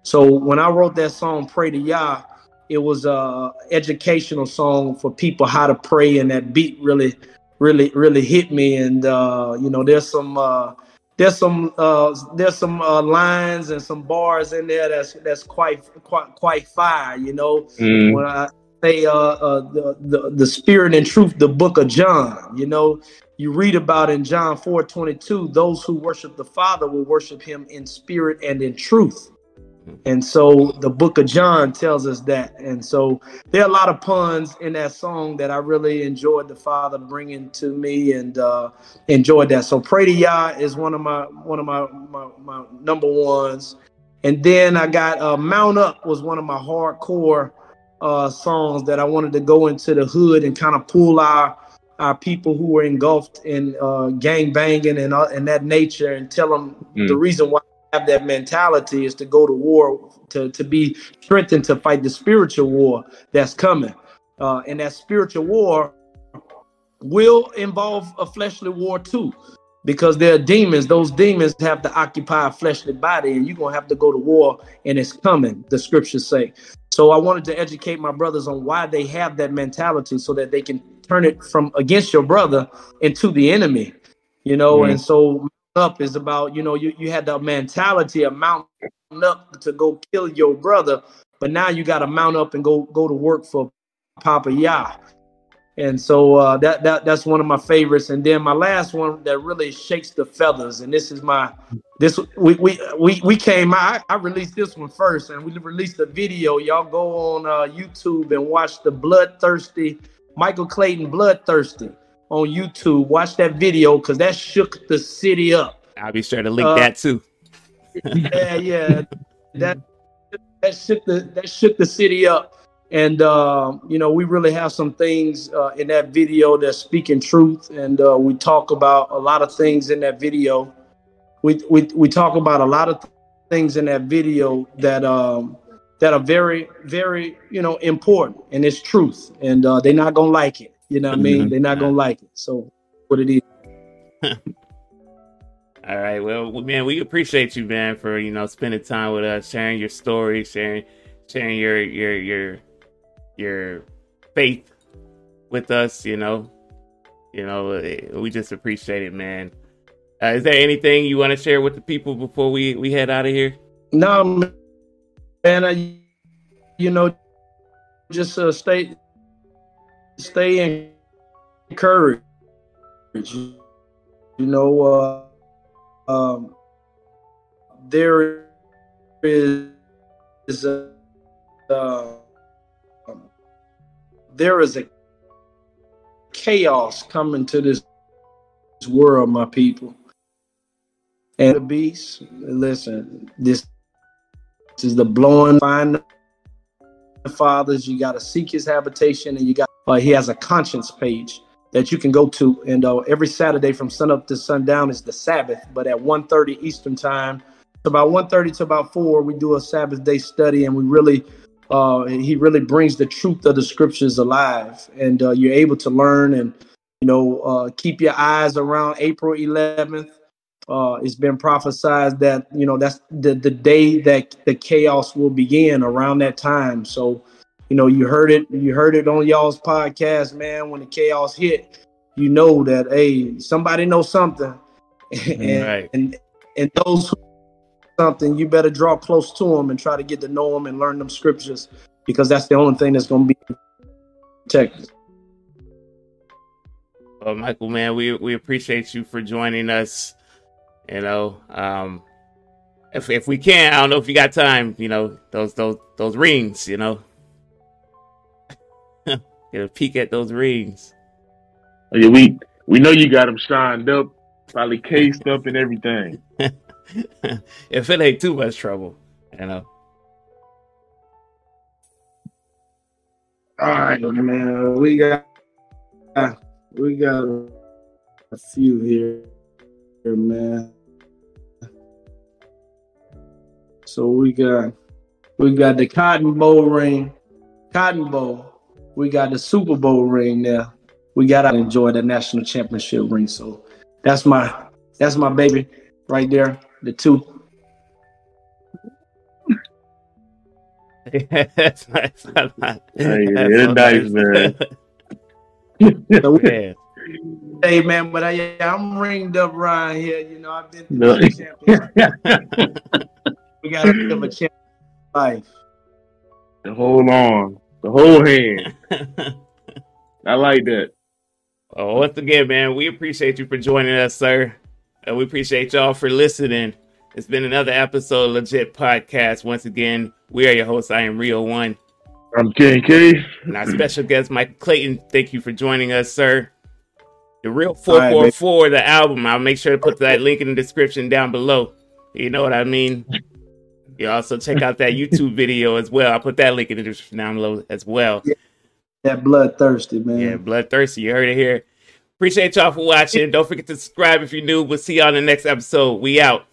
So when I wrote that song, Pray to Yah, it was an educational song for people how to pray, and that beat really really really hit me. And uh you know, there's some uh there's some uh there's some uh lines and some bars in there that's that's quite quite quite fire. You know, mm. when I say uh, uh the, the the spirit and truth, the book of John, you know, you read about in John four twenty-two, those who worship the Father will worship him in spirit and in truth. And so the book of John tells us that. And so there are a lot of puns in that song that I really enjoyed the Father bringing to me, and uh, enjoyed that. So Pray to Yah is one of my one of my, my, my number ones. And then I got uh, Mount Up was one of my hardcore uh, songs that I wanted to go into the hood and kind of pull our our people who were engulfed in uh, gang banging and, uh, and that nature, and tell them mm. the reason why have that mentality is to go to war, to, to be strengthened to fight the spiritual war that's coming. Uh, and that spiritual war will involve a fleshly war too, because there are demons. Those demons have to occupy a fleshly body, and you're going to have to go to war, and it's coming, the scriptures say. So I wanted to educate my brothers on why they have that mentality, so that they can turn it from against your brother into the enemy, you know, mm-hmm. and so Up is about, you know, you, you had the mentality of mounting up to go kill your brother, but now you got to mount up and go go to work for Papa Yah. And so uh, that that that's one of my favorites. And then my last one that really shakes the feathers, and this is my this we we we, we came I, I released this one first, and we released a video. Y'all go on uh, YouTube and watch the Bloodthirsty, Michael Clayton Bloodthirsty on YouTube. Watch that video, because that shook the city up. I'll be sure to link uh, that too. yeah, yeah, that that shook the that shook the city up, and uh, you know, we really have some things uh, in that video that's speaking truth, and uh, we talk about a lot of things in that video. We we we talk about a lot of th- things in that video that um, that are very very you know important, and it's truth, and uh, they're not gonna like it. You know what I mean? They're not going to like it. So what it is. All right. Well, man, we appreciate you, man, for, you know, spending time with us, sharing your story, sharing, sharing your, your, your, your faith with us, you know, you know, we just appreciate it, man. Uh, is there anything you want to share with the people before we, we head out of here? No, man, I, you know, just uh, stay, Stay encouraged. You know, uh, um, there is, is a, uh, there is a chaos coming to this world, my people. And the beast, listen, this, this is the blowing. Find the fathers. You got to seek his habitation, and you got. Uh, he has a conscience page. that you can go to. And uh, every Saturday from sunup to sundown is the Sabbath. But at one thirty Eastern time, about one thirty to about four, we do a Sabbath day study. And we really, uh, and he really brings the truth of the scriptures alive. And uh, you're able to learn and, you know, uh, keep your eyes around April eleventh. Uh, it's been prophesied that, you know, that's the, the day that the chaos will begin around that time. So, you know, you heard it, you heard it on y'all's podcast, man. When the chaos hit, you know that, hey, somebody knows something. and, right. and and those who know something, you better draw close to them and try to get to know them and learn them scriptures, because that's the only thing that's going to be protected. Well, Michael, man, we, we appreciate you for joining us. You know, um, if if we can, I don't know if you got time, you know, those those those rings, you know. Get a peek at those rings. Yeah, we we know you got them shined up, probably cased up and everything. If it ain't too much trouble, you know. All right, man, we got we got a few here, man. So we got we got the Cotton Bowl ring, Cotton Bowl. We got the Super Bowl ring now. We gotta enjoy the national championship ring. So that's my that's my baby right there. The two. that's not, that's not, that's hey, it's nice, man. So we, man. Hey man, but I, yeah, I'm ringed up right here. You know, I've been through no. the championship. We gotta live a champion life. The whole arm, the whole hand. I like that. Well, once again, man, we appreciate you for joining us, sir. And we appreciate y'all for listening. It's been another episode of Lejit Podcast. Once again, we are your hosts. I am Rio One. I'm Ken K. And our special guest, Michael Clayton. Thank you for joining us, sir. The Real four forty-four, right, the album. I'll make sure to put that link in the description down below. You know what I mean? You also check out that YouTube video as well. I'll put that link in the description down below as well. Yeah. That Bloodthirsty, man. Yeah, Bloodthirsty. You heard it here. Appreciate y'all for watching. Don't forget to subscribe if you're new. We'll see y'all in the next episode. We out.